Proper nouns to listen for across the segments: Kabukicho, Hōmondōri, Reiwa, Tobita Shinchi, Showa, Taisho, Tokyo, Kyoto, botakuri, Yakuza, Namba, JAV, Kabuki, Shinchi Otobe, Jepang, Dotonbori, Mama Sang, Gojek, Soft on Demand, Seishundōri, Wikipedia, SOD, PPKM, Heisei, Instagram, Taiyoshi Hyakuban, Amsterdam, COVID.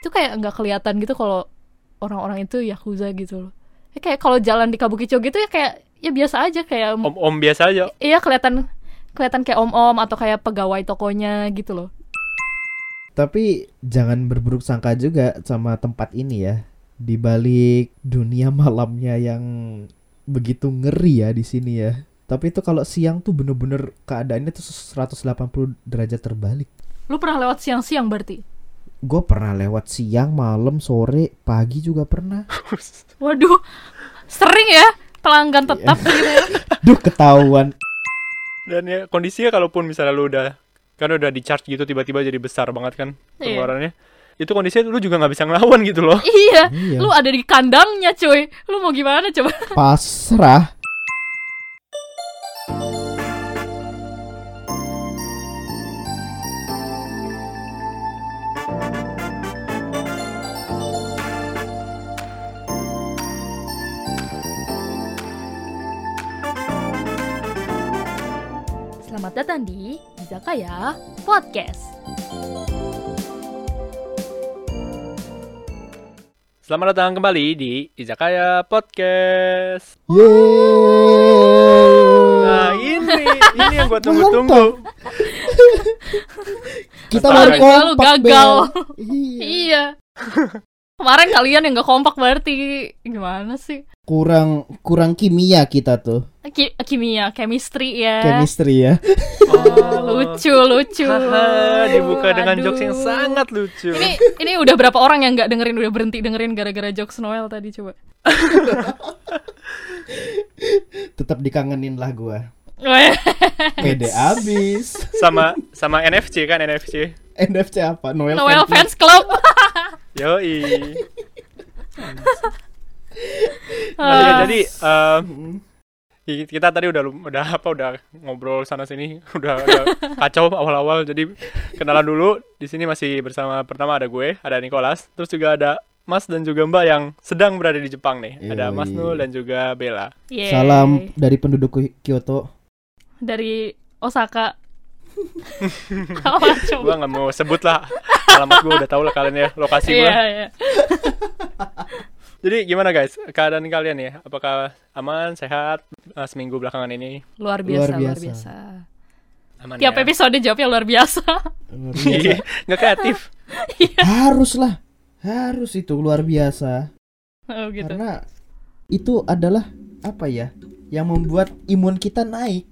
itu kayak nggak kelihatan gitu kalau orang-orang itu Yakuza gitu loh. Kayak kalau jalan di Kabukicho gitu ya kayak ya biasa aja kayak om-om biasa aja. Iya kelihatan kayak om-om atau kayak pegawai tokonya gitu loh. Tapi jangan berburuk sangka juga sama tempat ini ya. Di balik dunia malamnya yang begitu ngeri ya di sini ya. Tapi itu kalau siang tuh bener-bener keadaannya tuh 180 derajat terbalik. Lu pernah lewat siang-siang berarti? Gue pernah lewat siang, malam, sore, pagi juga pernah. Waduh, sering ya pelanggan tetap gitu ya. Duh, ketahuan. Dan ya kondisinya kalaupun misalnya lu udah, kan udah di charge gitu tiba-tiba jadi besar banget kan pengeluarannya. Itu kondisinya lu juga gak bisa ngelawan gitu loh. Iya, lu ada di kandangnya cuy. Lu mau gimana coba? Pasrah. Selamat datang di Izakaya Podcast. Selamat datang kembali di Izakaya Podcast. Yeay. Nah ini yang gue tunggu-tunggu. Kita baru kompak gagal. Iya. Kemarin kalian yang gak kompak berarti gimana sih? Kurang kimia kita tuh. Kimia, chemistry ya. Lucu. Haha, dibuka dengan jokes yang sangat lucu. Ini udah berapa orang yang nggak dengerin, udah berhenti dengerin gara-gara jokes Noel tadi coba. Tetap dikangenin lah gue. Pede abis. Sama NFC kan NFC. NFC apa? Noel Fans Club. Yoi. Nah, jadi. Kita tadi udah ngobrol sana sini, udah kacau awal-awal. Jadi kenalan dulu. Di sini masih bersama, pertama ada gue, ada Nicholas, terus juga ada Mas dan juga Mbak yang sedang berada di Jepang nih. Ada Mas Nul dan juga Bella. Yeay. Salam dari penduduk Kyoto. Dari Osaka. Gue nggak mau sebut lah alamat, gue udah tahu lah kalian ya lokasi gue. Yeah. Jadi gimana guys, keadaan kalian ya? Apakah aman, sehat seminggu belakangan ini? Luar biasa. Aman, tiap ya? Episode jawabnya luar biasa. Nggak kreatif. Harus itu luar biasa. Oh, gitu. Karena itu adalah apa ya, yang membuat imun kita naik.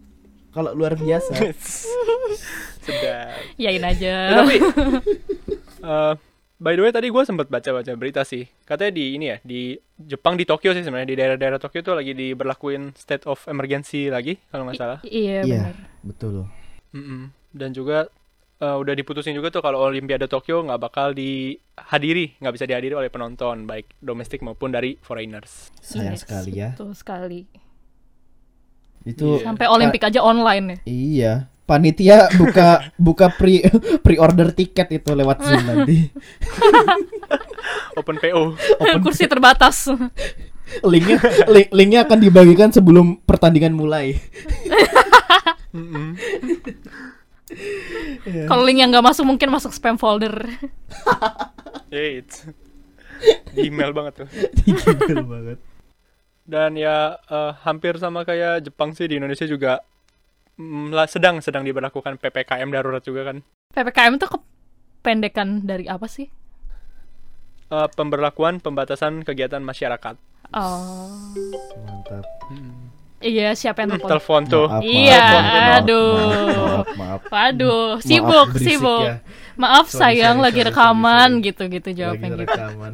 Kalau luar biasa. Sedap. Yain aja. Tapi by the way tadi gue sempat baca berita sih. Katanya di ini ya, di Jepang, di Tokyo sih sebenarnya, di daerah-daerah Tokyo tuh lagi diberlakuin state of emergency lagi kalau nggak salah. Iya benar. Betul. Dan juga udah diputusin juga tuh kalau Olimpiade Tokyo nggak bakal nggak bisa dihadiri oleh penonton baik domestik maupun dari foreigners. Sayang sekali ya. Betul sekali. Itu sampai Olimpik aja online ya. Iya. Panitia buka pre-order tiket itu lewat Zoom nanti. Open PO. Kursi terbatas. Linknya akan dibagikan sebelum pertandingan mulai. Yeah. Kalau link yang nggak masuk mungkin masuk spam folder. It's di email banget tuh. Dan ya hampir sama kayak Jepang sih, di Indonesia juga sedang diberlakukan PPKM darurat juga kan. PPKM itu kependekan dari apa sih? Pemberlakuan pembatasan kegiatan masyarakat. Oh. Mantap. Iya, siapa yang telepon tuh? Iya, aduh. Maaf. Waduh, sibuk. Ya. Maaf sayang, lagi rekaman gitu-gitu jawabannya. Lagi rekaman.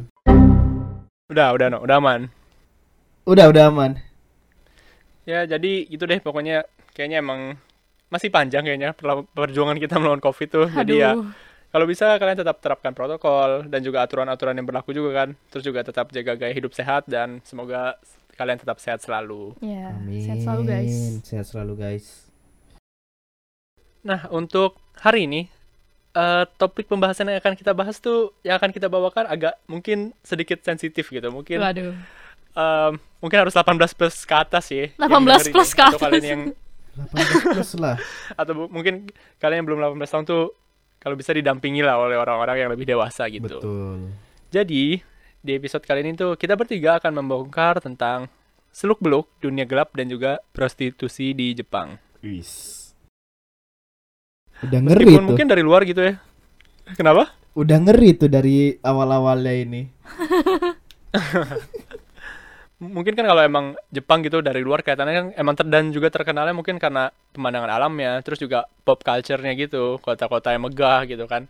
Udah, udah aman. Udah aman. Ya, jadi gitu deh pokoknya. Kayaknya emang masih panjang kayaknya perjuangan kita melawan COVID tuh. Aduh. Jadi ya kalau bisa kalian tetap terapkan protokol dan juga aturan-aturan yang berlaku juga kan. Terus juga tetap jaga gaya hidup sehat dan semoga kalian tetap sehat selalu. Yeah. Amin. Sehat selalu guys. Nah untuk hari ini topik pembahasan yang akan kita bahas tuh, yang akan kita bawakan agak mungkin sedikit sensitif gitu. Mungkin harus 18 plus ke atas sih. 18 plus ini, ke atas. Untuk kalian yang 18 plus lah. Atau mungkin kalian yang belum 18 tahun tuh kalau bisa didampingi lah oleh orang-orang yang lebih dewasa gitu. Betul. Jadi, di episode kali ini tuh kita bertiga akan membongkar tentang seluk-beluk dunia gelap dan juga prostitusi di Jepang. Wis. Udah ngeri tuh. Mungkin dari luar gitu ya. Kenapa? Udah ngeri tuh dari awal-awalnya ini. Mungkin kan kalau emang Jepang gitu dari luar kelihatannya kan emang dan juga terkenalnya mungkin karena pemandangan alamnya, terus juga pop culture-nya gitu, kota-kota yang megah gitu kan.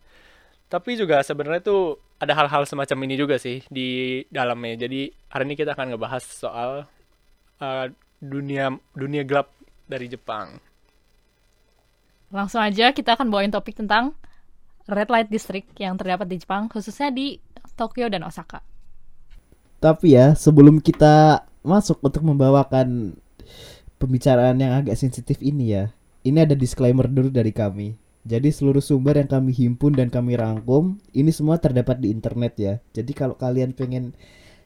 Tapi juga sebenarnya tuh ada hal-hal semacam ini juga sih di dalamnya. Jadi hari ini kita akan ngebahas soal dunia gelap dari Jepang. Langsung aja kita akan bawain topik tentang Red Light District yang terdapat di Jepang, khususnya di Tokyo dan Osaka. Tapi ya, sebelum kita masuk untuk membawakan pembicaraan yang agak sensitif ini ya, ini ada disclaimer dulu dari kami. Jadi seluruh sumber yang kami himpun dan kami rangkum, ini semua terdapat di internet ya. Jadi kalau kalian pengen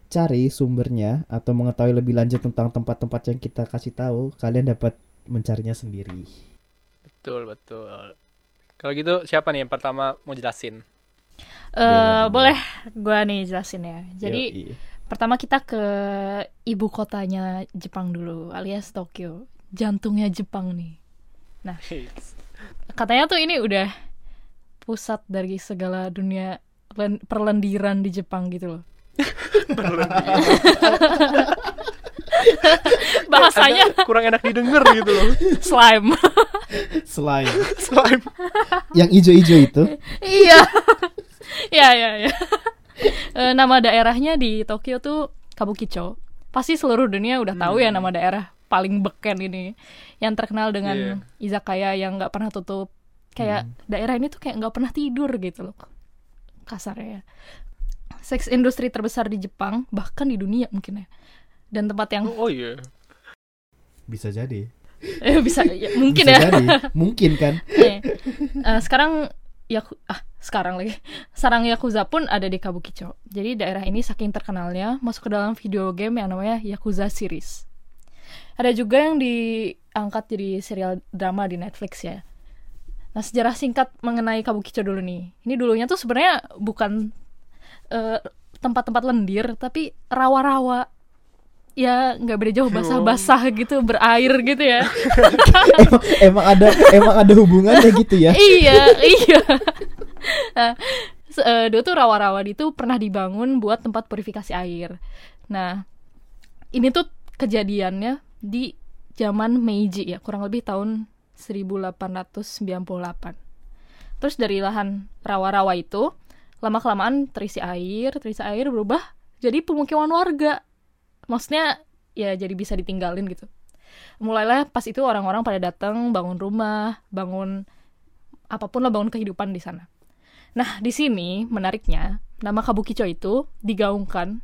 cari sumbernya atau mengetahui lebih lanjut tentang tempat-tempat yang kita kasih tahu, kalian dapat mencarinya sendiri. Betul, betul. Kalau gitu siapa nih yang pertama mau jelasin? Boleh gue nih jelasin ya. Jadi pertama kita ke ibu kotanya Jepang dulu, alias Tokyo, jantungnya Jepang nih. Nah, katanya tuh ini udah pusat dari segala dunia perlendiran di Jepang gitu loh. Bahasanya ada, kurang enak didengar gitu loh. Slime. Yang ijo-ijo itu. Iya. Ya. Nama daerahnya di Tokyo tuh Kabukicho. Pasti seluruh dunia udah tahu ya nama daerah paling beken ini, yang terkenal dengan izakaya yang nggak pernah tutup. Kayak daerah ini tuh kayak nggak pernah tidur gitu loh, kasarnya. Seks industri terbesar di Jepang, bahkan di dunia mungkin ya. Dan tempat yang bisa jadi. Mungkin bisa ya. Jadi. Mungkin kan. Sekarang lagi sarang Yakuza pun ada di Kabukicho. Jadi daerah ini saking terkenalnya masuk ke dalam video game yang namanya Yakuza Series. Ada juga yang diangkat jadi serial drama di Netflix ya. Nah, sejarah singkat mengenai Kabukicho dulu nih. Ini dulunya tuh sebenarnya bukan tempat-tempat lendir, tapi rawa-rawa. Ya nggak beda jauh, basah-basah gitu, berair gitu ya. emang ada hubungannya gitu ya. iya. Nah, dulu tuh rawa-rawa itu pernah dibangun buat tempat purifikasi air. Nah, ini tuh kejadiannya di zaman Meiji ya, kurang lebih tahun 1898. Terus dari lahan rawa-rawa itu lama-kelamaan terisi air berubah jadi pemukiman warga. Maksudnya ya jadi bisa ditinggalin gitu. Mulailah pas itu orang-orang pada datang, bangun rumah, bangun apapun lah, bangun kehidupan di sana. Nah, di sini menariknya nama Kabukicho itu digaungkan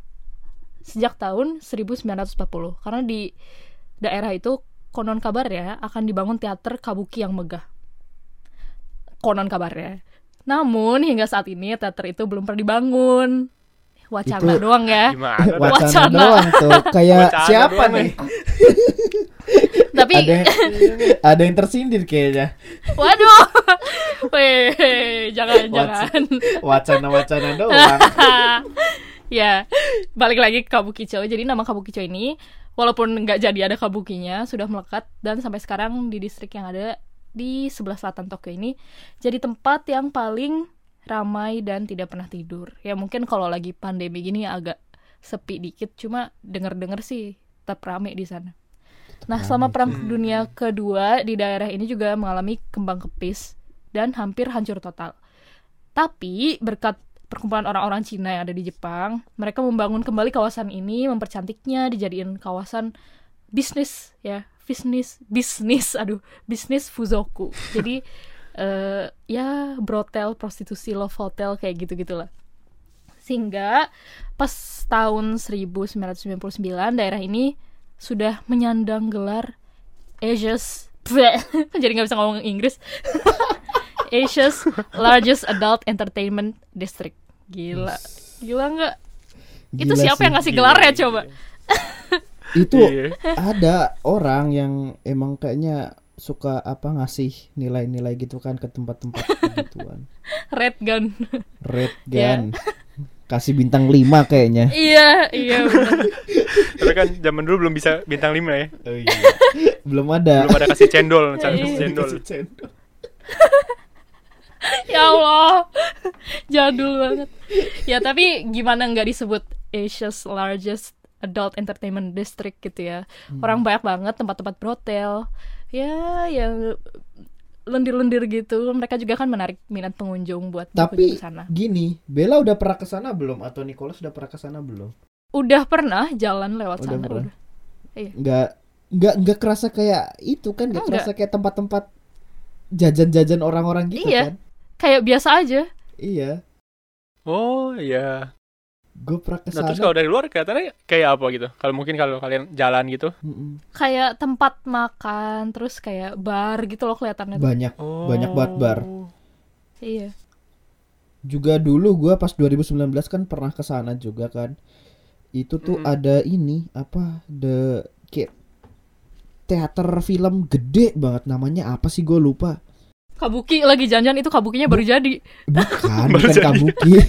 sejak tahun 1940 karena di daerah itu konon kabarnya akan dibangun teater kabuki yang megah. Konon kabarnya. Namun hingga saat ini teater itu belum pernah dibangun. Wacana itu doang ya. Wacana doang tuh. Kayak wacana siapa nih? Tapi ada yang tersindir kayaknya. Waduh. Weh, jangan. Wacana doang. Ya, balik lagi ke Kabukicho. Jadi nama Kabukicho ini walaupun nggak jadi ada kabukinya sudah melekat dan sampai sekarang di distrik yang ada di sebelah selatan Tokyo ini jadi tempat yang paling ramai dan tidak pernah tidur. Ya mungkin kalau lagi pandemi gini agak sepi dikit, cuma dengar-dengar sih tetap ramai di sana. Nah, selama Perang Dunia Kedua di daerah ini juga mengalami kembang kepis dan hampir hancur total. Tapi berkat perkumpulan orang-orang Cina yang ada di Jepang, mereka membangun kembali kawasan ini, mempercantiknya, dijadiin kawasan bisnis ya, bisnis fuzoku. Jadi ya brothel, prostitusi, love hotel, kayak gitu-gitulah. Sehingga pas tahun 1999 daerah ini sudah menyandang gelar Asia's jadi gak bisa ngomong Inggris. Asia's largest adult entertainment district. Gila gak? Gila itu siapa sih yang ngasih gelarnya coba? Itu ada orang yang emang kayaknya suka ngasih nilai-nilai gitu kan ke tempat-tempat begituan. Red gun. kasih bintang 5 kayaknya. Iya benar. Tapi kan zaman dulu belum bisa bintang 5 ya. Oh, iya. Belum ada kasih cendol, kasih cendol. Ya Allah, jadul banget. Ya tapi gimana nggak disebut Asia's largest adult entertainment district gitu ya. Orang banyak banget tempat-tempat berhotel. Ya yang lendir-lendir gitu, mereka juga kan menarik minat pengunjung buat berkunjung ke sana. Tapi gini, Bella udah pernah ke sana belum atau Nicholas udah pernah ke sana belum? Udah pernah jalan lewat sana. Udah. Iya. Enggak kerasa kayak itu kan, enggak kerasa kayak tempat-tempat jajan-jajan orang-orang gitu iya, kan. Kayak biasa aja. Iya. Oh, iya. Gue pernah ke sana. Nah, terus kalau dari luar kelihatannya kayak apa gitu? Kalau mungkin kalau kalian jalan gitu. Kayak tempat makan, terus kayak bar gitu loh kelihatannya. Banyak banget bar. Iya. Juga dulu gue pas 2019 kan pernah ke sana juga kan. Itu tuh ada ini apa kayak teater film gede banget, namanya apa sih gue lupa. Kabuki lagi janjian itu kabukinya baru jadi. Bukan kabuki.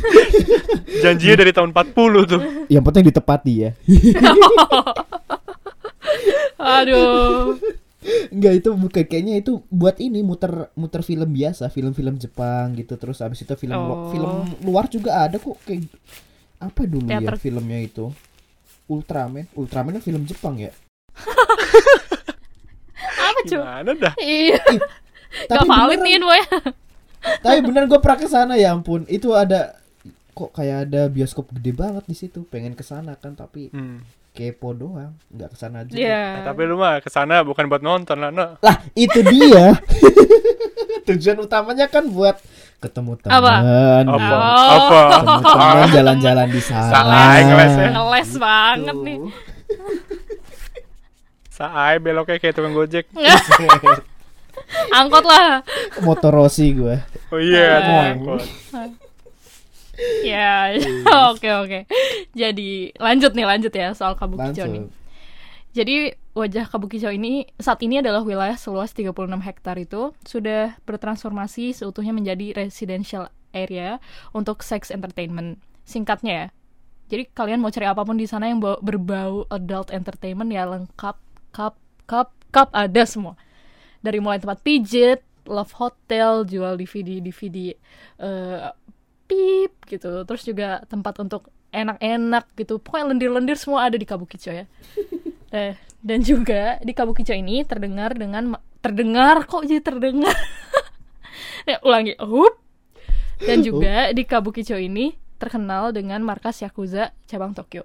Janjinya dari tahun 40 tuh. Yang penting ditepati ya. Aduh. Enggak, itu bukan, kayaknya itu buat ini muter film biasa, film-film Jepang gitu. Terus abis itu film luar juga ada kok, kayak apa dulu teater. Ya filmnya itu? Ultraman film Jepang ya. Apa cuy? Gimana dah? Iya. Tapi beneran, gue pernah kesana ya ampun. Itu ada kok kayak ada bioskop gede banget di situ. Pengen kesana kan tapi kepo doang, nggak kesana aja. Yeah. Nah, tapi lu mah kesana bukan buat nonton lah itu dia. Tujuan utamanya kan buat ketemu teman. Apa? Ketemu teman jalan-jalan di sana. Salah ngeles gitu. Banget nih. Saai beloknya kayak tukang gojek. Angkot lah. Motorosi gue. Oh iya, angkot. Ya, oke. Jadi lanjut ya soal Kabukicho nih. Jadi wajah Kabukicho ini saat ini adalah wilayah seluas 36 hektar itu sudah bertransformasi seutuhnya menjadi residential area untuk sex entertainment. Singkatnya ya. Jadi kalian mau cari apapun di sana yang berbau adult entertainment ya lengkap, cup ada semua. Dari mulai tempat pijit, love hotel, jual DVD pip gitu. Terus juga tempat untuk enak-enak gitu. Pokoknya lendir-lendir semua ada di Kabukicho ya. Dan juga di Kabukicho ini terdengar. Ya, ulangi. Dan juga di Kabukicho ini terkenal dengan markas Yakuza cabang Tokyo.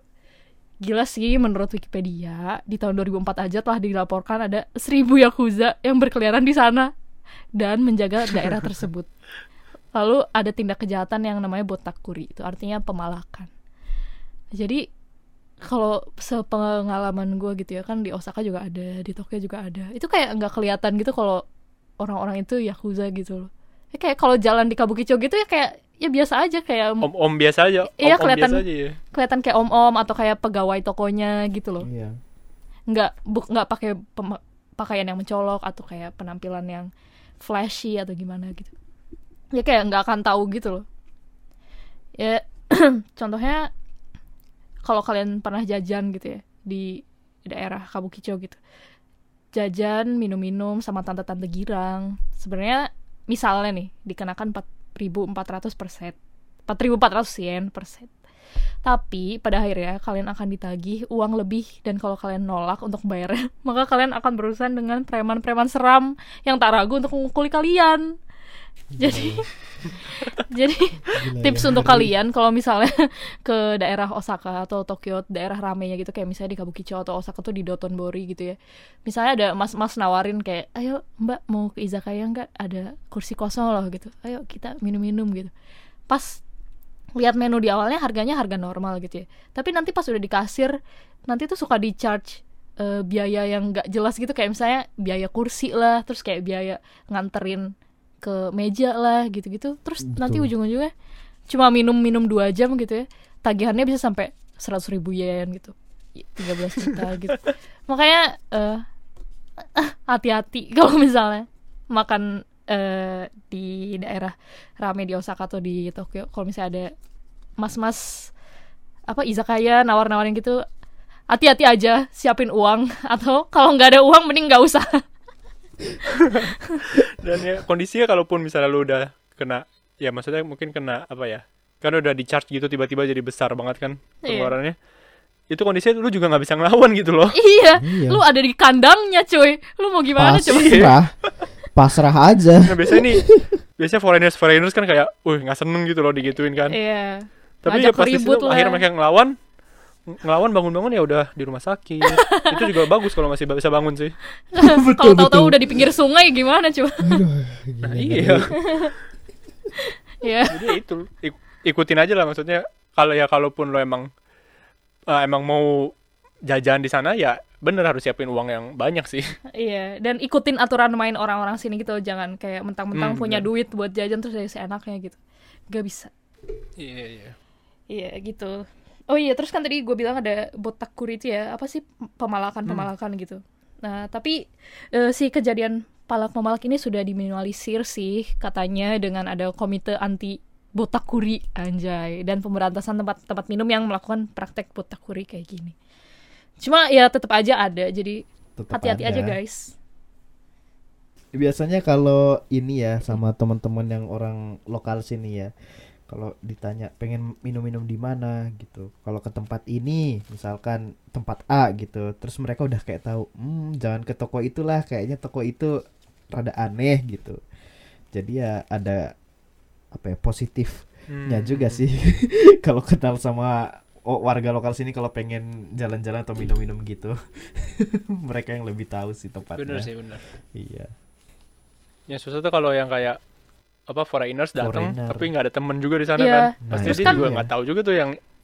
Gila sih, menurut Wikipedia, di tahun 2004 aja telah dilaporkan ada 1.000 Yakuza yang berkeliaran di sana dan menjaga daerah tersebut. Lalu ada tindak kejahatan yang namanya botakuri, itu artinya pemalakan. Jadi, kalau sepengalaman gue gitu ya, kan di Osaka juga ada, di Tokyo juga ada. Itu kayak nggak kelihatan gitu kalau orang-orang itu Yakuza gitu loh. Ya kayak kalau jalan di Kabukicho gitu ya kayak... Ya biasa aja kayak om-om biasa aja. Iya kelihatan kayak om-om atau kayak pegawai tokonya gitu loh. Iya. Enggak pakai pakaian yang mencolok atau kayak penampilan yang flashy atau gimana gitu. Ya kayak enggak akan tahu gitu loh. Ya contohnya kalau kalian pernah jajan gitu ya di daerah Kabukicho gitu. Jajan, minum-minum sama tante-tante girang. Sebenarnya misalnya nih dikenakan 4.400 per set. 4.400 yen per set. Tapi pada akhirnya kalian akan ditagih uang lebih dan kalau kalian nolak untuk bayarnya, maka kalian akan berurusan dengan preman-preman seram yang tak ragu untuk mengukuli kalian. Jadi tips untuk kalian kalau misalnya ke daerah Osaka atau Tokyo, daerah ramenya gitu kayak misalnya di Kabukicho atau Osaka tuh di Dotonbori gitu ya. Misalnya ada mas-mas nawarin kayak, "Ayo, Mbak mau ke izakaya enggak? Ada kursi kosong loh," gitu. "Ayo kita minum-minum," gitu. Pas lihat menu di awalnya harganya harga normal gitu ya. Tapi nanti pas udah di kasir, nanti tuh suka di-charge biaya yang enggak jelas gitu kayak misalnya biaya kursi lah, terus kayak biaya nganterin ke meja lah gitu-gitu. Terus betul. Nanti ujung-ujungnya cuma minum-minum 2 jam gitu ya. Tagihannya bisa sampai 100.000 yen gitu. 13 juta gitu. Makanya hati-hati kalau misalnya makan di daerah rame di Osaka atau di Tokyo. Kalau misalnya ada mas-mas apa izakaya nawar-nawarin gitu, hati-hati aja siapin uang, atau kalau nggak ada uang mending nggak usah. Dan ya kondisinya kalaupun misalnya lu udah kena, ya maksudnya mungkin kena apa ya, kan udah di charge gitu tiba-tiba jadi besar banget kan pengeluarannya. Itu kondisinya lu juga gak bisa ngelawan gitu loh. Iya. Lu ada di kandangnya cuy. Lu mau gimana coba? Pasrah aja. Nah, biasanya nih, biasanya foreigners kan kayak gak seneng gitu loh digituin kan. Iya. Tapi ya pasti itu akhirnya mereka ngelawan bangun-bangun ya udah di rumah sakit. Itu juga bagus kalau masih bisa bangun sih. Kalau tahu-tahu udah di pinggir sungai gimana coba? Nah, iya. Iya. Jadi itu ikutin aja lah, maksudnya kalau ya kalaupun lo emang mau jajan di sana ya bener harus siapin uang yang banyak sih. Iya, dan ikutin aturan main orang-orang sini gitu, jangan kayak mentang-mentang punya duit buat jajan terus jadi seenaknya gitu, gak bisa. Iya gitu. Oh iya, terus kan tadi gue bilang ada botakkuri itu ya, apa sih, pemalakan gitu. Nah tapi si kejadian palak-memalak ini sudah diminimalisir sih katanya dengan ada komite anti botakkuri, anjay, dan pemberantasan tempat minum yang melakukan praktek botakkuri kayak gini. Cuma ya tetap aja ada, jadi tetep hati-hati aja guys. Biasanya kalau ini ya sama teman-teman yang orang lokal sini ya, kalau ditanya pengen minum-minum di mana gitu, kalau ke tempat ini misalkan tempat A gitu, terus mereka udah kayak tahu, jangan ke toko itulah, kayaknya toko itu rada aneh gitu. Jadi ya ada apa ya, positifnya juga sih. Kalau kenal sama warga lokal sini kalau pengen jalan-jalan atau minum-minum gitu. Mereka yang lebih tahu sih tempatnya. Bener sih, bener. Iya. Yang susah tuh kalau yang kayak apa foreigners datang tapi enggak ada teman juga di sana kan. Pasti dia juga enggak tahu juga tuh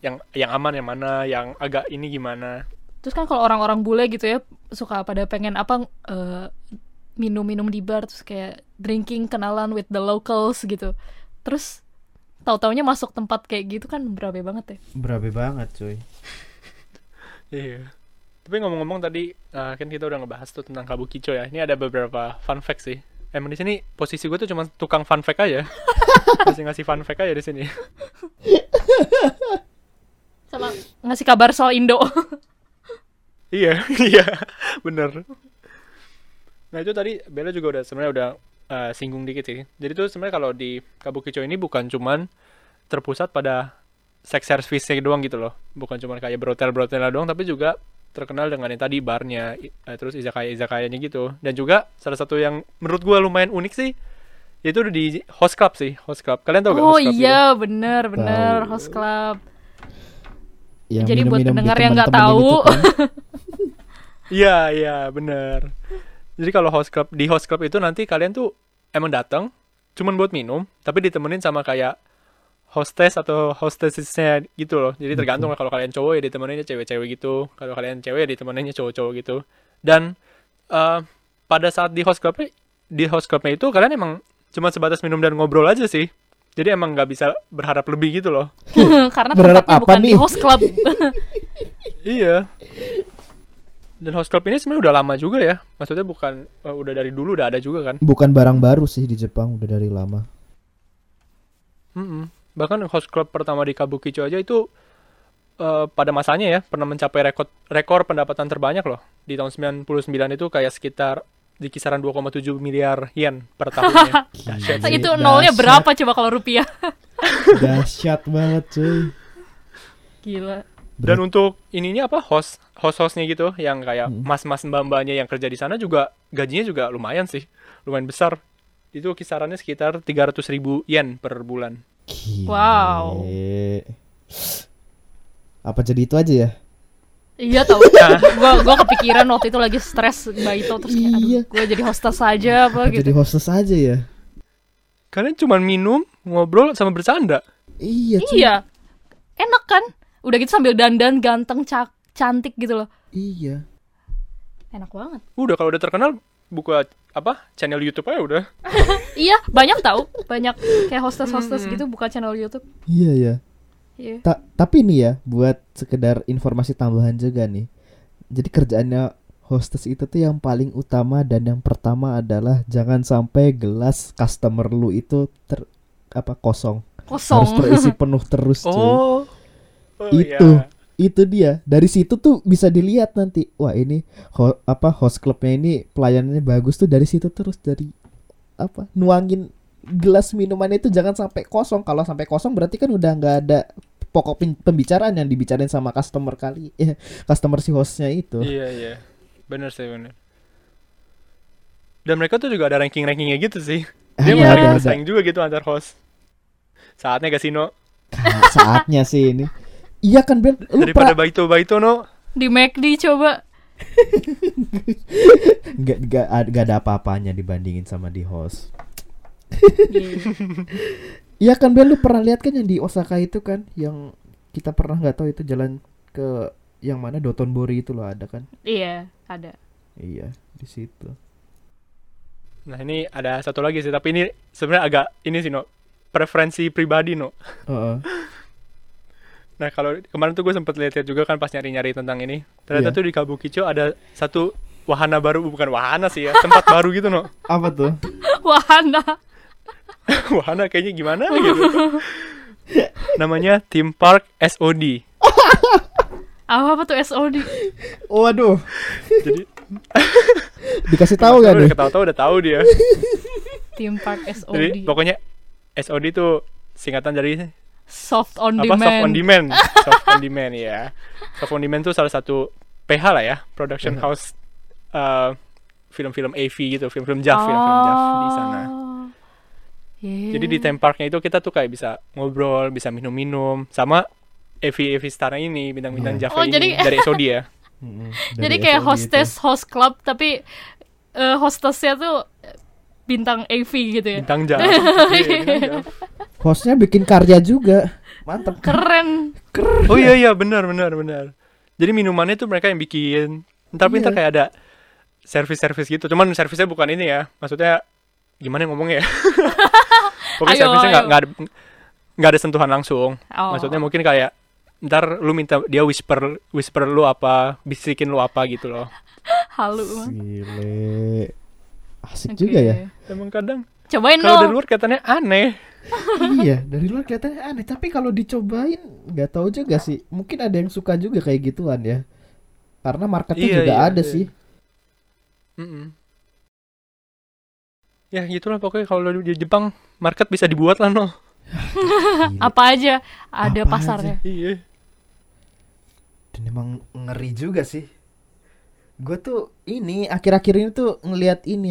yang aman yang mana, yang agak ini gimana. Terus kan kalau orang-orang bule gitu ya suka pada pengen apa minum-minum di bar, terus kayak drinking kenalan with the locals gitu. Terus tahu-taunya masuk tempat kayak gitu kan berabe banget ya. Berabe banget cuy. Iya. Tapi ngomong-ngomong tadi kan kita udah ngebahas tuh tentang Kabukicho ya. Ini ada beberapa fun fact sih. Emang di sini posisi gue tuh cuma tukang fun fact aja. Masih ngasih fun fact aja di sini. Sama ngasih kabar soal Indo. Iya, bener. Nah itu tadi Bella juga udah singgung dikit sih. Jadi tuh sebenarnya kalau di Kabukicho ini bukan cuman terpusat pada sex service-nya doang gitu loh. Bukan cuman kayak brothel-brothel doang, tapi juga terkenal dengan yang tadi barnya, terus izakaya-izakayanya gitu. Dan juga salah satu yang menurut gue lumayan unik sih, yaitu di host club sih. Host club. Kalian tau gak host club? Oh iya, gitu? bener host club. Ya, jadi buat pendengar yang gak tahu. Iya, bener. Jadi kalau host club itu nanti kalian tuh emang datang cuman buat minum, tapi ditemenin sama kayak hostess atau hostessnya gitu loh. Jadi tergantung lah, kalau kalian cowok ya ditemeninnya cewek-cewek gitu, kalau kalian cewek ya ditemeninnya cowok-cowok gitu. Dan pada saat di host clubnya itu kalian emang cuma sebatas minum dan ngobrol aja sih. Jadi emang nggak bisa berharap lebih gitu loh. Karena tempatnya bukan nih? Di host club. Iya. Dan host club ini sebenarnya udah lama juga ya. Maksudnya bukan udah dari dulu udah ada juga kan. Bukan barang baru sih di Jepang, udah dari lama. Bahkan host club pertama di Kabukicho aja itu pada masanya ya pernah mencapai rekor pendapatan terbanyak loh. Di tahun 99 itu kayak sekitar di kisaran 2,7 miliar yen per tahunnya. Itu nolnya berapa coba kalau rupiah? Dahsyat banget cuy. Gila. Dan untuk ininya apa host-hostnya gitu yang kayak mas-mas mbak-mbaknya yang kerja di sana juga gajinya juga lumayan sih, lumayan besar. Itu kisarannya sekitar 300.000 yen per bulan. Gile. Wow. Apa jadi itu aja ya? Iya tau. Gua kepikiran waktu itu lagi stres mbak itu, terus kayak aduh gue jadi hostess aja apa gitu. Jadi hostess aja ya. Kalian cuma minum, ngobrol sama bercanda. Iya. Iya. Enak kan? Udah gitu sambil dandan ganteng cantik gitu loh. Iya. Enak banget. Udah kalau udah terkenal buka apa? Channel YouTube aja udah. Iya, banyak tahu. Banyak kayak hostess gitu buka channel YouTube. Iya ya. Iya. Tapi nih ya, buat sekedar informasi tambahan juga nih. Jadi kerjaannya hostess itu tuh yang paling utama dan yang pertama adalah jangan sampai gelas customer lu itu kosong. kosong, harus terisi penuh terus. Itu dia. Dari situ tuh bisa dilihat nanti, wah ini host clubnya ini pelayanannya bagus tuh dari situ terus, dari nuangin gelas minumannya itu jangan sampai kosong. Kalau sampai kosong berarti kan udah nggak ada pokok pembicaraan yang dibicarain sama customer kali, customer si hostnya itu. Iya, benar sih, benar. Dan mereka tuh juga ada ranking-rankingnya gitu sih. Dia mau bersaing juga gitu antar host. Saatnya Kasino. Saatnya sih ini. Iya kan Ben, lu daripada baito-baito no di McD coba. Gak ada apa-apanya dibandingin sama di host. Iya kan Ben, lu pernah lihat kan yang di Osaka itu kan, yang kita pernah gak tahu itu jalan ke yang mana, Dotonbori itu loh, ada kan? Iya, ada. Iya, di situ. Nah ini ada satu lagi sih, tapi ini sebenarnya agak ini sih no, preferensi pribadi no. Nah kalau kemarin tuh gue sempet lihat-lihat juga kan pas nyari-nyari tentang ini, ternyata tuh di Kabukicho ada satu wahana baru, bukan wahana sih ya, tempat baru gitu no. Apa tuh? Wahana kayaknya gimana gitu. Namanya Theme Park SOD. Apa tuh SOD? Waduh. Jadi dikasih tahu gak nih? Ketahu-tahu udah tahu dia. Theme Park SOD. Jadi pokoknya SOD tuh singkatan dari Soft on Demand. Soft on Demand ya. Soft on Demand tuh salah satu PH lah ya, production house film-film AV gitu, film-film JAV di sana. Jadi di theme parknya itu kita tuh kayak bisa ngobrol, bisa minum-minum sama AV star ini, bintang-bintang JAV ini dari SOD ya. Jadi kayak hostess itu. Host club tapi hostessnya tuh bintang AV gitu ya. Bintang JAV. Hostnya bikin karya juga. Mantap. Keren. Oh iya benar. Jadi minumannya tuh mereka yang bikin. Entar kayak ada service gitu. Cuman servisnya bukan ini ya. Maksudnya gimana ngomongnya? Pokoknya servisnya enggak ada sentuhan langsung. Oh. Maksudnya mungkin kayak entar lu minta dia whisper lu apa, bisikin lu apa gitu loh. Halu. Gile. Asik juga ya. Emang kadang cobain kalau dari luar kelihatannya aneh. Iya, dari luar kelihatannya aneh, tapi kalau dicobain nggak tahu juga sih. Mungkin ada yang suka juga kayak gituan ya. Karena marketnya juga ada sih. Ya gitulah pokoknya kalau di Jepang market bisa dibuat lah no. Apa aja ada pasarnya. Iya. Dan emang ngeri juga sih. Gue tuh ini akhir-akhir ini tuh ngelihat ini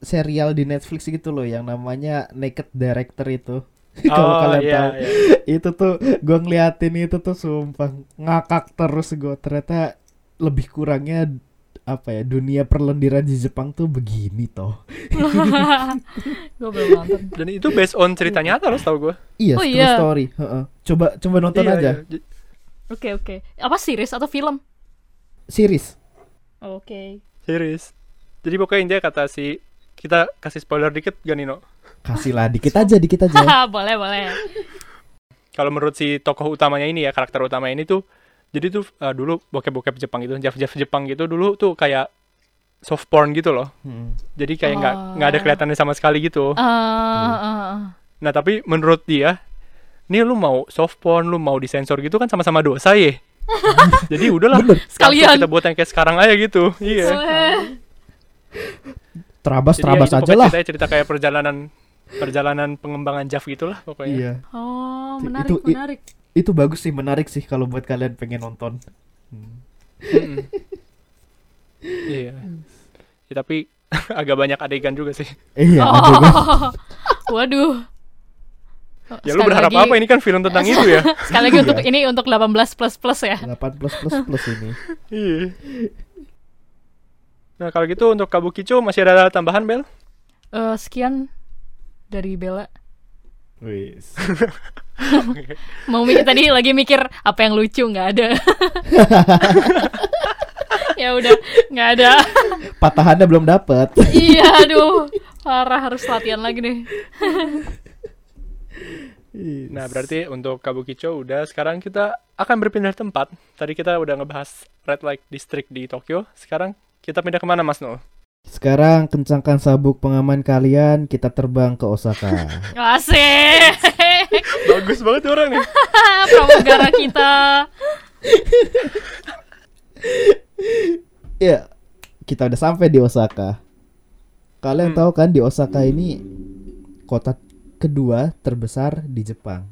serial di Netflix gitu loh yang namanya Naked Director itu. Kalau kalian tahu. Itu tuh gue ngeliatin itu tuh sumpah ngakak terus gue, ternyata lebih kurangnya dunia perlendiran di Jepang tuh begini toh. Gue belum nonton. Dan itu based on cerita nyata loh tau gue. Iya, true story. Coba nonton aja. Oke. Apa series atau film? Series. Oke. Series. Jadi pokoknya intinya kata si, kita kasih spoiler dikit gak Nino? Kasihlah dikit aja. Boleh. Kalau menurut si tokoh utamanya ini ya, karakter utama ini tuh, jadi tuh dulu bokep Jepang gitu, JAV Jepang gitu dulu tuh kayak soft porn gitu loh. Jadi kayak nggak ada kelihatannya sama sekali gitu. Nah tapi menurut dia, nih lu mau soft porn, lu mau disensor gitu kan sama-sama dosa ya. Jadi udahlah sekalian kita buat yang kayak sekarang aja gitu. Iya. Terabas aja lah. Saya cerita kayak perjalanan pengembangan JAV gitulah pokoknya. Iya. Oh, menarik. Itu bagus sih, menarik sih kalau buat kalian pengen nonton. Iya. Ya, tapi agak banyak adegan juga sih. Iya, adegan. Waduh. Ya sekali lu berharap lagi, apa ini kan film tentang itu ya. Sekali lagi untuk 18+ ya. 18+ ini. Iya. Nah kalau gitu untuk Kabukicho masih ada tambahan Bel? Sekian dari Bella. Wis. Mau mikir tadi lagi mikir apa yang lucu nggak ada. Ya udah nggak ada. Patahannya belum dapet. Iya aduh parah, harus latihan lagi nih. Nah berarti untuk Kabukicho udah, sekarang kita akan berpindah tempat. Tadi kita udah ngebahas Red Light District di Tokyo. Sekarang kita pindah kemana Mas Nul? Sekarang kencangkan sabuk pengaman kalian, kita terbang ke Osaka. Asik. Bagus banget orang nih. Pramugara kita. Ya, kita udah sampai di Osaka. Kalian tahu kan di Osaka ini kota kedua terbesar di Jepang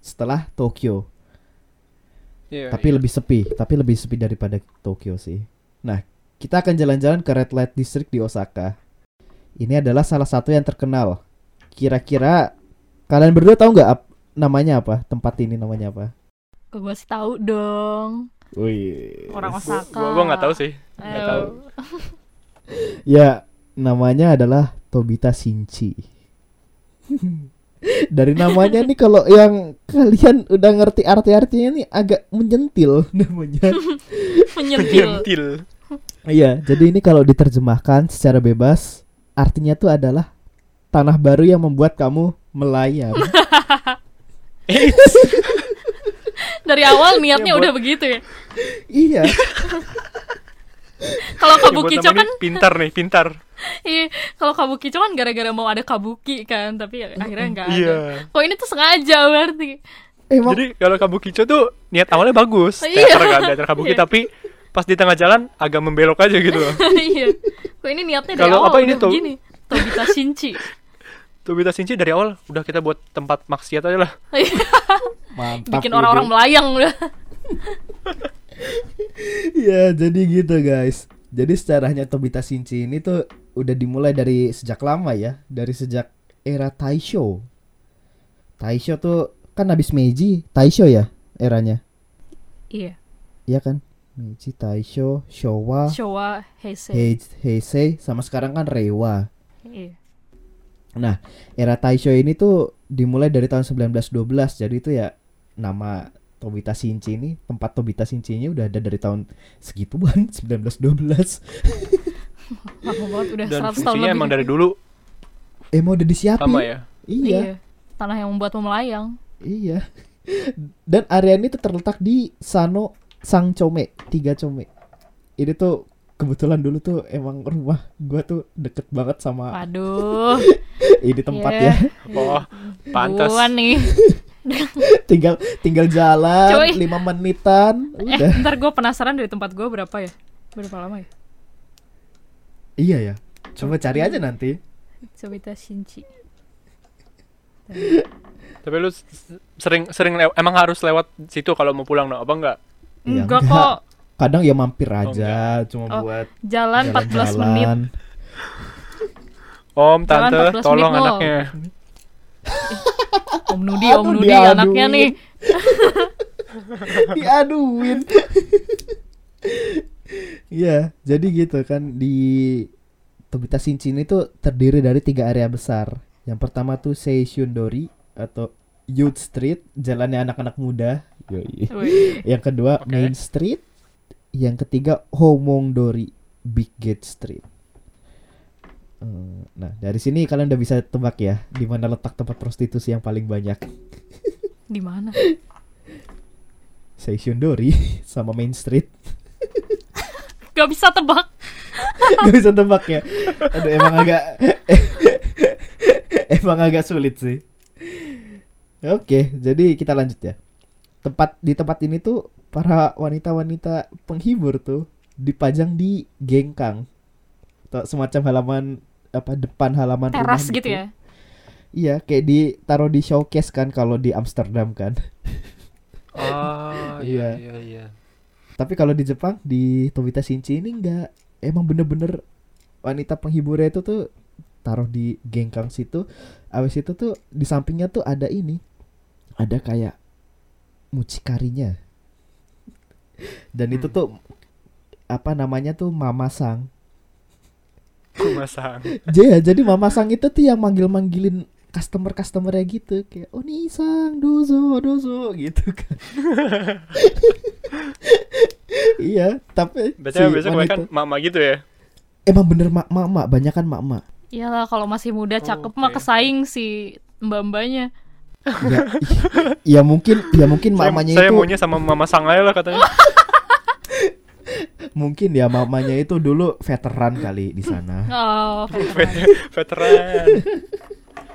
setelah Tokyo. Yeah, tapi lebih sepi daripada Tokyo sih. Nah, kita akan jalan-jalan ke Red Light District di Osaka. Ini adalah salah satu yang terkenal. Kira-kira kalian berdua tahu nggak namanya apa? Tempat ini namanya apa? Gue sih tahu dong. Wih. Orang Osaka. Gue nggak tahu sih. Nggak tahu. Ya, namanya adalah Tobita Shinchi. Dari namanya nih kalau yang kalian udah ngerti arti-artinya nih agak menyentil namanya. Menyentil. Iya, jadi ini kalau diterjemahkan secara bebas artinya tuh adalah tanah baru yang membuat kamu melayang. Dari awal niatnya ya, udah begitu ya. Iya. Kalau Kabukicho kan pintar. Iya, kalau Kabukicho kan gara-gara mau ada kabuki kan, tapi akhirnya enggak ada. Kok ini tuh sengaja berarti. Jadi kalau Kabukicho tuh niat awalnya bagus, teater kan, teater kabuki, tapi pas di tengah jalan agak membelok aja gitu loh. Iya. Kok ini niatnya dari awal begini. Tobita Shinchi dari awal udah kita buat tempat maksiat aja lah. Mantap. Bikin orang-orang melayang udah. Ya jadi gitu guys. Jadi sejarahnya Tobita Shinchi ini tuh udah dimulai dari sejak lama ya, dari sejak era Taisho. Taisho tuh kan habis Meiji, Taisho ya eranya. Iya. Iya kan? Meiji, Taisho, Showa, Heisei sama sekarang kan Reiwa. Iya. Nah, era Taisho ini tuh dimulai dari tahun 1912. Jadi itu ya nama Tobita Shinchi ini, tempat Tobita Shinchi-nya udah ada dari tahun segituan, 1912. Lama banget, udah 100 tahun lebih. Emang dari dulu emang udah disiapin. Sama ya? Iya. Tanah yang membuatmu melayang. Iya. Dan area ini tuh terletak di Sano Sangcome, 3 Come. Ini tuh kebetulan dulu tuh emang rumah gue tuh deket banget sama. Aduh. Ini tempat ya. Oh, pantas. Buan nih. tinggal jalan. Cuy. 5 menitan. Udah. Ntar gue penasaran dari tempat gue berapa ya? Berapa lama ya? Iya ya. Coba cari aja nanti. Tobita Shinchi. Tapi lu sering emang harus lewat situ kalau mau pulang no? Apa enggak? Enggak kok. Kadang ya mampir aja, cuma buat jalan 14 menit. Om, tante, tolong anaknya. Om Nudi diaduin. Anaknya nih. Diaduin. Ya, jadi gitu kan di Tobita Shinchi ini tuh terdiri dari 3 area besar. Yang pertama tuh Seishundōri atau Youth Street, jalannya anak-anak muda. Yang kedua Main Street. Yang ketiga Hōmondōri, Big Gate Street. Nah, dari sini kalian udah bisa tebak ya di mana letak tempat prostitusi yang paling banyak. Di mana? Seishundōri sama Main Street. Gak bisa tebak. Gak bisa tebak ya. Aduh, emang agak sulit sih. Oke, jadi kita lanjut ya. Di tempat ini tuh para wanita-wanita penghibur tuh dipajang di gengkang atau semacam halaman depan halaman teras rumah gitu ya. Iya, kayak ditaruh di showcase kan kalau di Amsterdam kan. Oh. Iya. Tapi kalau di Jepang di Tobita Shinchi ini enggak, emang bener-bener wanita penghiburnya itu tuh taruh di gengkang situ. Abis itu tuh di sampingnya tuh ada kayak mucikarinya. Dan itu tuh apa namanya tuh Mama Sang. Jadi Mama Sang itu tuh yang manggil-manggilin customer-customernya gitu. Kayak Oni Sang, dozo gitu kan. Iya, tapi biasanya kebanyakan mama gitu ya. Emang bener mama, banyak kan mama. Iyalah kalau masih muda cakep mah kesaing si mbak-mbaknya. Ya mungkin mamanya saya itu. Saya maunya sama Mama Sang aja lah katanya. Mungkin ya mamanya itu dulu veteran kali di sana. Oh, veteran.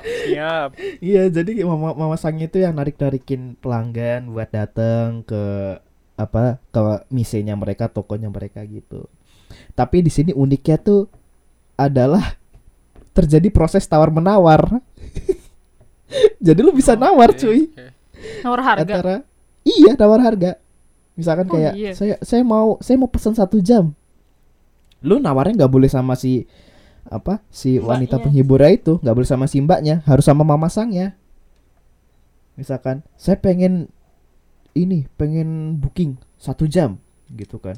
Siap. Iya, jadi mama sangnya itu yang narik-narikin pelanggan buat datang ke apa, ke misenya mereka, tokonya mereka gitu. Tapi di sini uniknya tuh adalah terjadi proses tawar-menawar. Jadi lu bisa nawar, cuy. Nawar harga. Antara, iya, nawar harga. Misalkan kayak saya mau pesan 1 jam. Lu nawarnya enggak boleh sama si apa? Si wanita penghiburnya itu, enggak boleh sama si mbaknya, harus sama mama sangnya. Misalkan, saya pengen ini, pengen booking 1 jam gitu kan.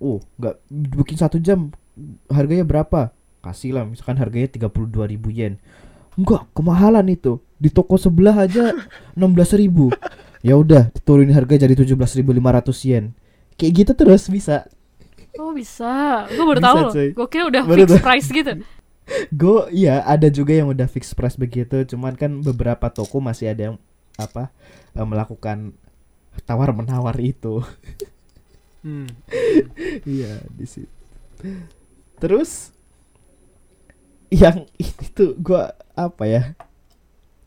Oh, enggak booking 1 jam. Harganya berapa? Kasih lah, misalkan harganya 32.000 yen. Enggak, kemahalan itu. Di toko sebelah aja 16.000. Ya udah, diturunin harga jadi 17.500 yen. Kayak gitu terus bisa. Oh, bisa. Gue baru tahu loh. Gue kira udah fixed price gitu. Gue ya ada juga yang udah fixed price begitu, cuman kan beberapa toko masih ada yang apa? Melakukan tawar menawar itu. Iya, di situ. Terus yang ini tuh gue apa ya,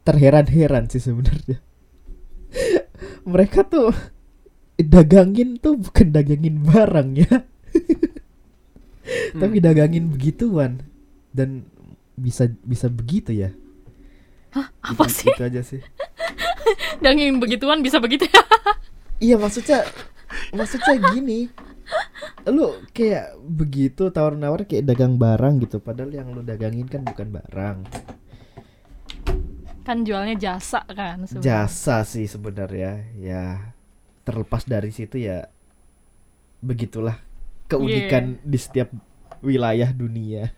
terheran-heran sih sebenarnya. Mereka tuh dagangin tuh bukan dagangin barang ya, tapi dagangin begituan. Dan bisa begitu ya? Hah, apa sih? Gitu aja sih. Dagangin begituan bisa begitu ya? Iya, maksudnya gini. Lu kayak begitu tawar-nawar kayak dagang barang gitu, padahal yang lu dagangin kan bukan barang. Kan jualnya jasa kan sebenernya. Jasa sih sebenarnya. Ya, terlepas dari situ ya begitulah keunikan di setiap wilayah dunia.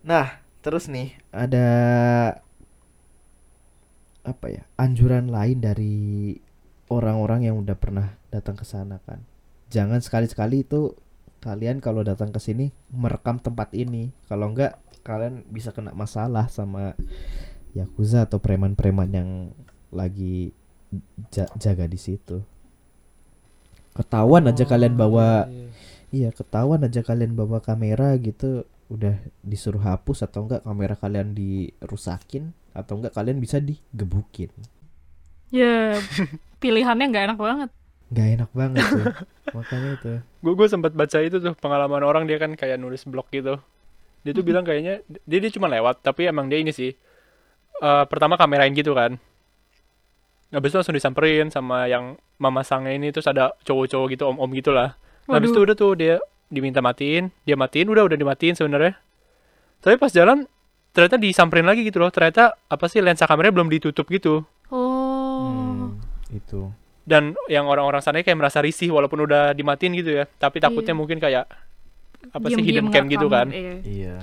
Nah, terus nih ada apa ya? Anjuran lain dari orang-orang yang udah pernah datang ke sana kan. Jangan sekali-sekali itu kalian kalau datang ke sini merekam tempat ini. Kalau enggak kalian bisa kena masalah sama yakuza atau preman-preman yang lagi jaga di situ. Ketahuan aja kalian bawa ketahuan aja kalian bawa kamera gitu, udah disuruh hapus atau enggak kamera kalian dirusakin atau enggak kalian bisa digebukin. Ya, pilihannya enggak enak banget. Gak enak banget tuh. Makanya itu gue sempat baca itu tuh pengalaman orang, dia kan kayak nulis blog gitu. Dia tuh bilang kayaknya dia cuma lewat, tapi emang dia ini sih pertama kamerain gitu kan, habis itu langsung disamperin sama yang mama sangnya ini, terus ada cowok-cowok gitu, om-om gitulah. Habis itu udah tuh dia diminta matiin, dia matiin, udah dimatiin sebenarnya, tapi pas jalan ternyata disamperin lagi gitu loh. Ternyata apa sih, lensa kameranya belum ditutup gitu. Itu. Dan yang orang-orang sana kayak merasa risih walaupun udah dimatiin gitu ya, tapi takutnya mungkin kayak apa sih, hidden cam gitu kan.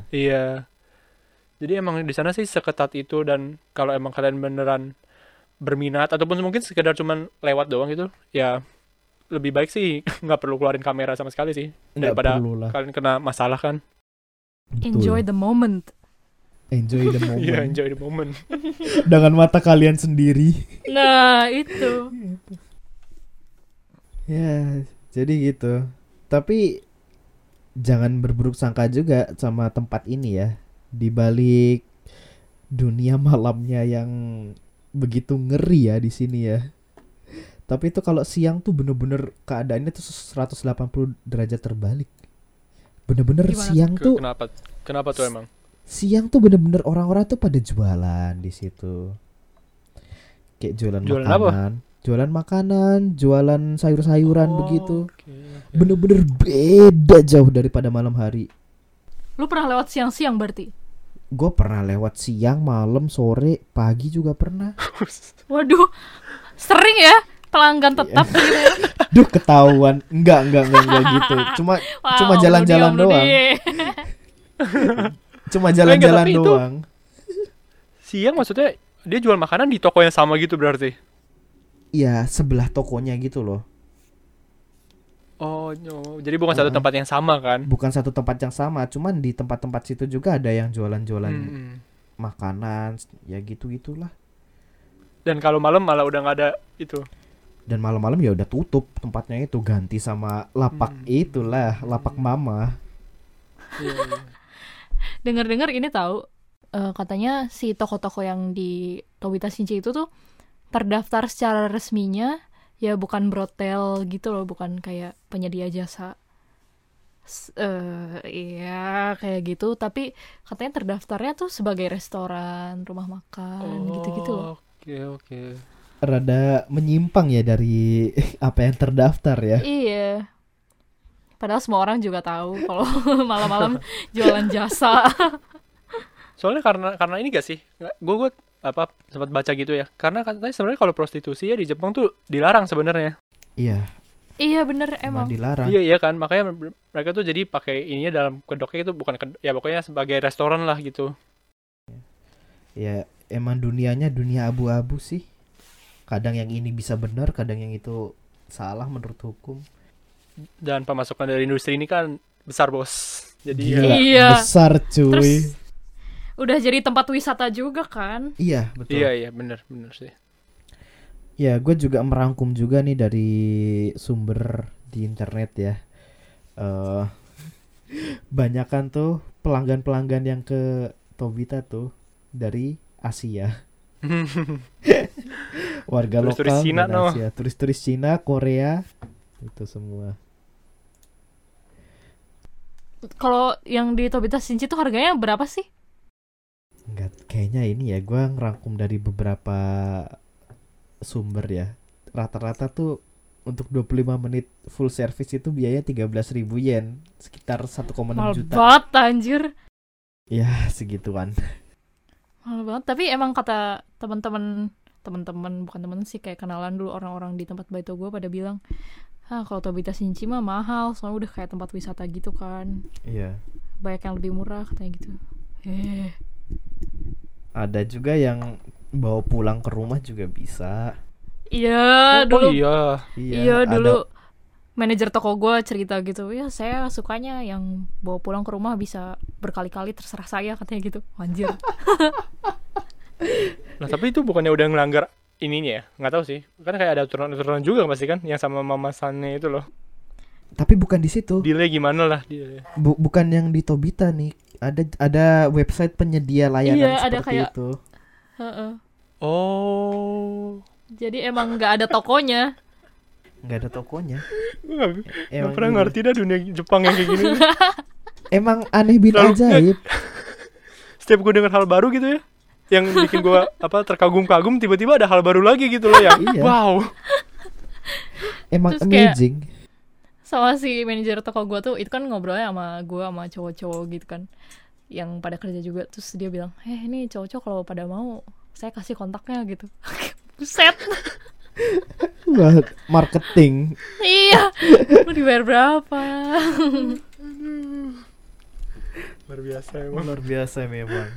Iya. Jadi emang di sana sih seketat itu. Dan kalau emang kalian beneran berminat ataupun mungkin sekedar cuman lewat doang gitu, ya lebih baik sih nggak perlu keluarin kamera sama sekali sih, daripada kalian kena masalah kan. Enjoy the moment. Enjoy the moment. Iya, enjoy the moment. Dengan mata kalian sendiri. Nah, itu. Ya, jadi gitu. Tapi jangan berburuk sangka juga sama tempat ini ya. Di balik dunia malamnya yang begitu ngeri ya di sini ya. Tapi itu kalau siang tuh bener-bener keadaannya tuh 180 derajat terbalik. Bener-bener gimana? Siang tuh. Kenapa tuh emang? Siang tuh bener-bener orang-orang tuh pada jualan di situ. Kayak jualan makanan, apa? Jualan sayur-sayuran begitu. Okay. Bener-bener beda jauh daripada malam hari. Lu pernah lewat siang-siang berarti? Gue pernah lewat siang, malam, sore, pagi juga pernah. Waduh, sering ya pelanggan tetap gitu. Duh, ketahuan. Enggak gitu. Cuma jalan-jalan doang. Cuma jalan-jalan doang. Siang maksudnya dia jual makanan di toko yang sama gitu berarti? Iya, sebelah tokonya gitu loh. Oh, no. Jadi bukan satu tempat yang sama kan? Bukan satu tempat yang sama, cuman di tempat-tempat situ juga ada yang jualan-jualan makanan, ya gitu-gitulah. Dan kalau malam malah udah nggak ada itu. Dan malam-malam ya udah tutup tempatnya itu, ganti sama lapak itulah, lapak mama. Dengar-dengar ini tahu katanya si tokoh-tokoh yang di Tobita Shinchi itu tuh terdaftar secara resminya, ya bukan brothel gitu loh, bukan kayak penyedia jasa iya kayak gitu, tapi katanya terdaftarnya tuh sebagai restoran, rumah makan, gitu-gitu loh. Oke. Rada menyimpang ya dari apa yang terdaftar ya. Iya. Padahal semua orang juga tahu kalau malam-malam jualan jasa. Soalnya karena ini gak sih? Gue apa sempat baca gitu ya. Karena katanya sebenarnya kalau prostitusi ya di Jepang tuh dilarang sebenarnya. Iya. Iya bener emang. Dilarang. Iya kan, makanya mereka tuh jadi pakai ininya dalam kedoknya itu bukan kedok, ya pokoknya sebagai restoran lah gitu. Ya emang dunianya dunia abu-abu sih. Kadang yang ini bisa benar, kadang yang itu salah menurut hukum. Dan pemasukan dari industri ini kan besar, bos. Jadi gila, iya, besar cuy. Terus, udah jadi tempat wisata juga kan? Iya, betul. Iya, benar sih. Ya, gue juga merangkum juga nih dari sumber di internet ya. Banyakan tuh pelanggan-pelanggan yang ke Tobita tuh dari Asia. Warga turis-turis lokal Cina, Asia. No. Turis-turis Cina, Korea, itu semua. Kalau yang di Tobita Shinchi itu harganya berapa sih? Enggak, kayaknya ini ya, gue ngerangkum dari beberapa sumber ya. Rata-rata tuh untuk 25 menit full service itu biaya 13.000 yen, sekitar 1,6 juta. Mahal anjir. Ya, segituan. Mahal banget, tapi emang kata teman-teman bukan teman sih, kayak kenalan dulu orang-orang di tempat baito gue pada bilang, ah kalau Tobita Shinchi mah mahal, soalnya udah kayak tempat wisata gitu kan. Iya. Banyak yang lebih murah katanya gitu. Ada juga yang bawa pulang ke rumah juga bisa. Iya dulu. Iya dulu. Ada... Manajer toko gue cerita gitu, ya saya sukanya yang bawa pulang ke rumah bisa berkali-kali, terserah saya katanya gitu, anjir. Nah tapi itu bukannya udah ngelanggar ininya ya, nggak tahu sih, kan kayak ada aturan-aturan juga pasti kan, yang sama mamasannya itu loh. Tapi bukan di situ. Delay gimana lah dia. Bukan yang di Tobita nih, ada website penyedia layanan seperti kayak... itu. Iya. Oh. Jadi emang nggak ada tokonya. Nggak ada tokonya. Gue pernah ngerti dah dunia Jepang yang kayak gini. Emang aneh bin ajaib. Setiap gue denger hal baru gitu ya, yang bikin gue terkagum-kagum, tiba-tiba ada hal baru lagi gitu loh yang wow. Emang terus amazing. Sama si manajer toko gue tuh, itu kan ngobrolnya sama gue sama cowok-cowok gitu kan, yang pada kerja juga. Terus dia bilang, ini cowok-cowok kalau pada mau, saya kasih kontaknya gitu. Buset. Marketing. Iya. Mau dibayar berapa? Luar biasa memang.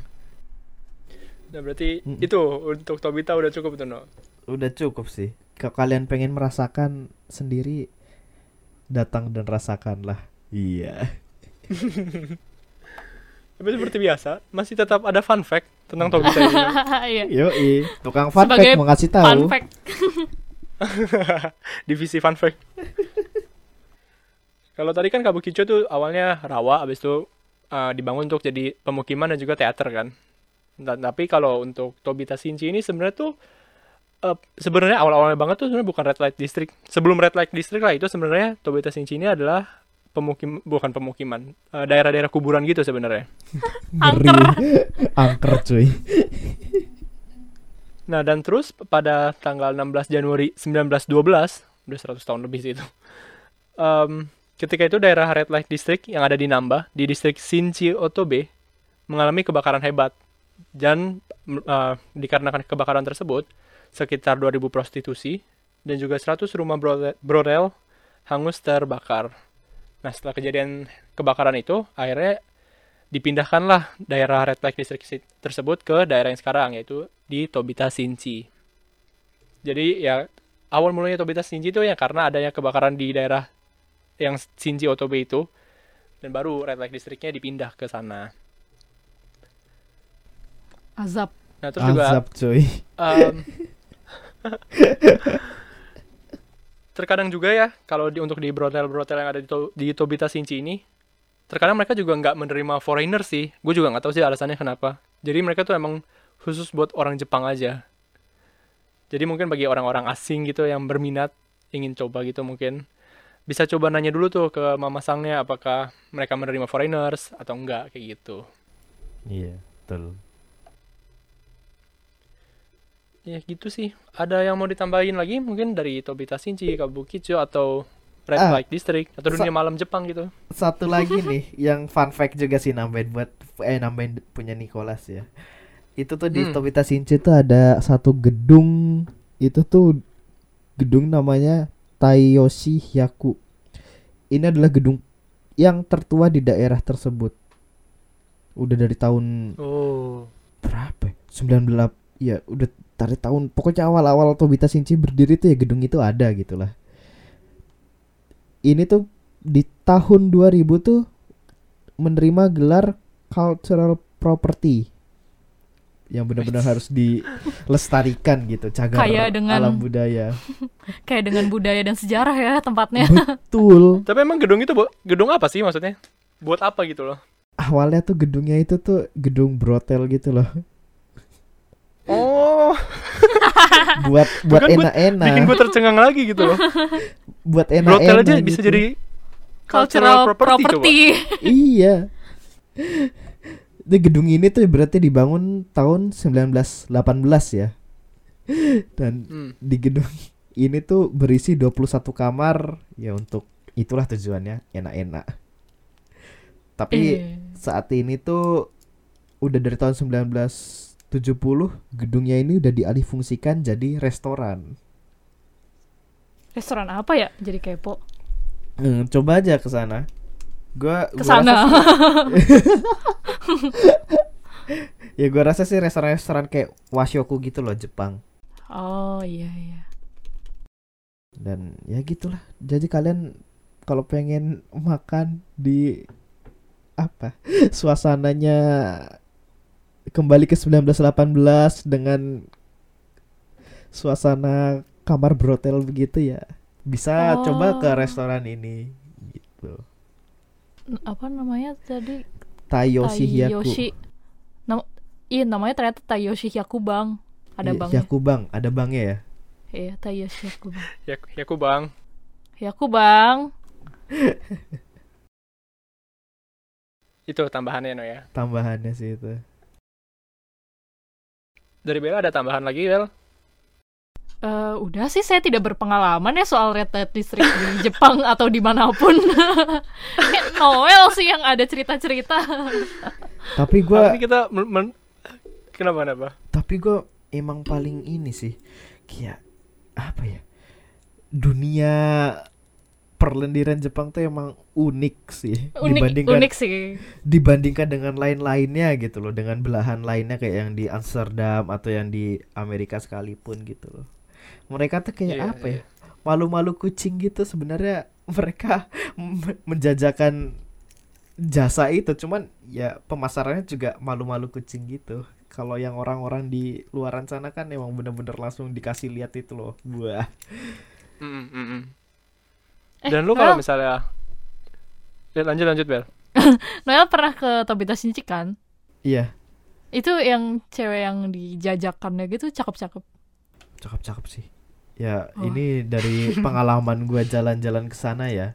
Nah berarti itu untuk Tobita udah cukup tuh, no? Udah cukup sih. Kalau kalian pengen merasakan sendiri, datang dan rasakanlah. Iya. Tapi seperti biasa masih tetap ada fun fact tentang Tobita ini. Yoi, tukang fun fact mau ngasih tahu. Fun fact. Divisi fun fact. Kalau tadi kan Kabukicho tuh awalnya rawa, abis itu dibangun untuk jadi pemukiman dan juga teater kan. Tapi kalau untuk Tobita Shinchi ini sebenarnya tuh sebenarnya awal-awalnya banget tuh sebenarnya bukan Red Light District. Sebelum Red Light District lah itu sebenarnya Tobita Shinchi ini adalah bukan pemukiman, daerah-daerah kuburan gitu sebenarnya. Angker cuy. Nah dan terus pada tanggal 16 Januari 1912, udah 100 tahun lebih sih itu, ketika itu daerah Red Light District yang ada di Namba, di distrik Shinchi Otobe, mengalami kebakaran hebat. Dan dikarenakan kebakaran tersebut, sekitar 2.000 prostitusi dan juga 100 rumah brothel hangus terbakar. Nah setelah kejadian kebakaran itu, akhirnya dipindahkanlah daerah Red Light District tersebut ke daerah yang sekarang, yaitu di Tobita Shinchi. Jadi ya awal mulanya Tobita Shinchi itu ya karena adanya kebakaran di daerah yang Shinchi Otobe itu, dan baru Red Light Districtnya dipindah ke sana. Azab. Nah terus juga azab cuy. Terkadang juga ya, kalau untuk di brothel-brothel yang ada di Tobita Shinchi ini, terkadang mereka juga nggak menerima foreigner sih. Gue juga nggak tahu sih alasannya kenapa. Jadi mereka tuh emang khusus buat orang Jepang aja. Jadi mungkin bagi orang-orang asing gitu yang berminat ingin coba gitu mungkin bisa coba nanya dulu tuh ke mama sangnya apakah mereka menerima foreigners atau enggak kayak gitu. Iya, betul. Ya gitu sih. Ada yang mau ditambahin lagi mungkin dari Tobita Shinchi, Kabukicho atau Red Light District atau dunia malam Jepang gitu. Satu lagi nih yang fun fact juga sih nambahin buat nambahin punya Nicholas ya. Itu tuh di Tobita Shinchi tuh ada satu gedung, itu tuh gedung namanya Taiyoshi Hyakuban. Ini adalah gedung yang tertua di daerah tersebut. Udah dari tahun berapa? 98. Ya udah dari tahun pokoknya awal-awal Tobita Shinchi berdiri tuh ya gedung itu ada gitulah. Ini tuh di tahun 2000 tuh menerima gelar cultural property yang benar-benar harus dilestarikan gitu, cagar alam budaya. Kayak dengan budaya dan sejarah ya tempatnya. Betul. Tapi emang gedung itu gedung apa sih maksudnya? Buat apa gitu loh? Awalnya tuh gedungnya itu tuh gedung brothel gitu loh. Oh. buat enak-enak. Bikin gue tercengang lagi gitu loh. Buat enak-enak. Brothel aja gitu bisa jadi cultural property. Iya. Di gedung ini tuh berarti dibangun tahun 1918 ya. Dan di gedung ini tuh berisi 21 kamar ya untuk itulah tujuannya enak-enak. Tapi saat ini tuh udah dari tahun 1970 gedungnya ini udah dialihfungsikan jadi restoran. Restoran apa ya? Jadi kepo. Coba aja ke sana. Gue rasa sih restoran-restoran kayak washoku gitu loh Jepang. Oh iya. Dan ya gitulah. Jadi kalian kalau pengen makan di apa suasananya kembali ke 1918 dengan suasana kamar brothel begitu ya bisa coba ke restoran ini gitu. Apa namanya tadi? Taiyoshi. Iya namanya ternyata Taiyoshi Hyakuban. Ada bangnya. Hyakuban, ada bangnya ya? Iya, Taiyoshi Hyakuban. Hyakuban. Itu tambahannya no ya? Tambahannya sih itu. Dari Bella ada tambahan lagi Bel? Udah sih saya tidak berpengalaman ya soal Red Light District di Jepang atau dimanapun. Noel sih yang ada cerita-cerita. Tapi gue kenapa? Tapi gue emang paling ini sih kayak apa ya, dunia perlendiran Jepang tuh emang unik sih dibandingkan dengan lain-lainnya gitu loh, dengan belahan lainnya kayak yang di Amsterdam atau yang di Amerika sekalipun gitu loh. Mereka tuh kayak malu-malu kucing gitu sebenarnya. Mereka menjajakan jasa itu, cuman ya pemasarannya juga malu-malu kucing gitu. Kalau yang orang-orang di luaran sana kan emang bener-bener langsung dikasih lihat itu loh. Wah. Dan lu kalau misalnya lanjut Bel. Noel pernah ke Tobita Shinchi kan? Iya. Itu yang cewek yang dijajakannya gitu cakep-cakep sih. Ya, ini dari pengalaman gue jalan-jalan ke sana ya.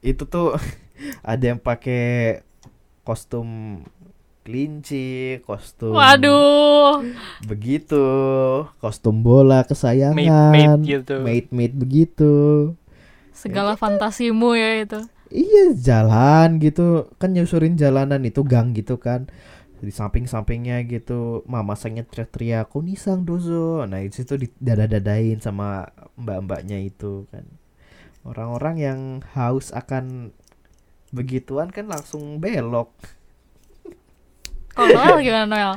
Itu tuh ada yang pakai kostum kelinci, kostum begitu, kostum bola kesayangan, mate-mate begitu. Segala fantasimu ya itu. Iya, jalan gitu. Kan nyusurin jalanan itu gang gitu kan. Di samping-sampingnya gitu mama sangnya teriak-teriak konisang dozo. Nah itu tuh didadadain sama mbak-mbaknya itu kan. Orang-orang yang haus akan begituan kan langsung belok. Noel gimana Noel?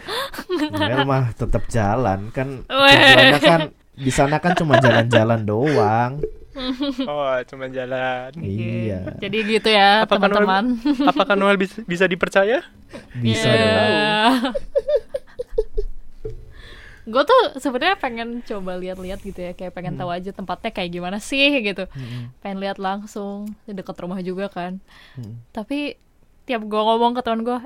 Noel mah tetap jalan kan. Tujuannya kan di sana kan cuma jalan-jalan doang. Cuma jalan. Iya. Jadi gitu ya, teman-teman. Apakah Noel bisa dipercaya? Bisa dong. Gue tuh sebenarnya pengen coba lihat-lihat gitu ya, kayak pengen tahu aja tempatnya kayak gimana sih gitu. Pengen lihat langsung, deket rumah juga kan. Tapi tiap gue ngomong ke teman gue,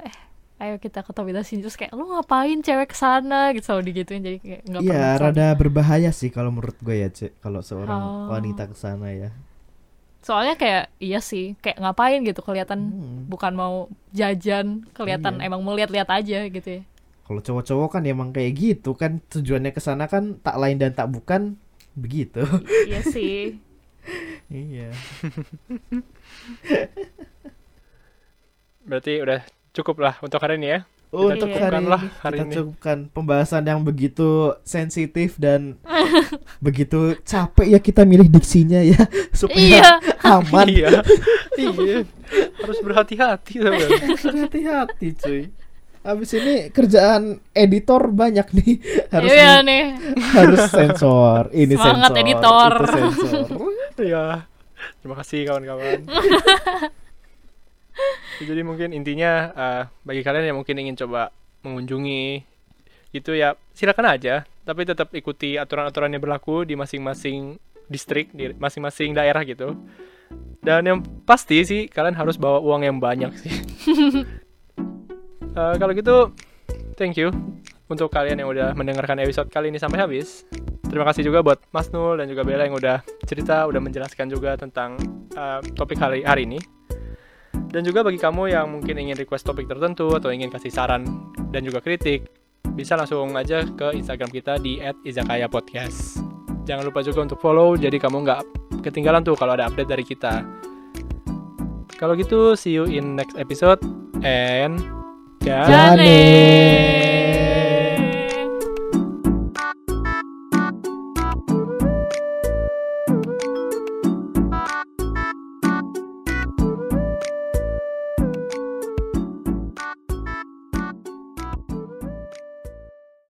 ayo kita ke Tobita Shinchi, terus kayak lu ngapain cewek kesana gitu, selalu digituin, jadi kayak nggak pernah. Iya, rada berbahaya sih kalau menurut gue ya, kalau seorang wanita kesana ya. Soalnya kayak iya sih, kayak ngapain gitu, kelihatan bukan mau jajan, kelihatan emang mau lihat-lihat aja gitu ya. Kalau cowok-cowok kan emang kayak gitu kan, tujuannya kesana kan tak lain dan tak bukan begitu. Iya sih. Iya. Berarti udah cukup lah untuk hari ini ya. Kita cukupkan lah hari ini. Kita cukupkan pembahasan yang begitu sensitif dan begitu capek ya kita milih diksinya ya supaya aman. Iya. Harus berhati-hati sama. Berhati-hati cuy. Abis ini kerjaan editor banyak nih, harus nih. Harus sensor, ini semangat sensor, editor. Itu sensor. Ya, terima kasih kawan-kawan. Jadi mungkin intinya bagi kalian yang mungkin ingin coba mengunjungi itu ya silakan aja, tapi tetap ikuti aturan-aturan yang berlaku di masing-masing distrik, di masing-masing daerah gitu. Dan yang pasti sih kalian harus bawa uang yang banyak sih. Kalau gitu, thank you untuk kalian yang udah mendengarkan episode kali ini sampai habis. Terima kasih juga buat Mas Nul dan juga Bella yang udah cerita, udah menjelaskan juga tentang topik hari ini. Dan juga bagi kamu yang mungkin ingin request topik tertentu atau ingin kasih saran dan juga kritik, bisa langsung aja ke Instagram kita di @izakayapodcast. Jangan lupa juga untuk follow, jadi kamu nggak ketinggalan tuh kalau ada update dari kita. Kalau gitu, see you in next episode and... Jangan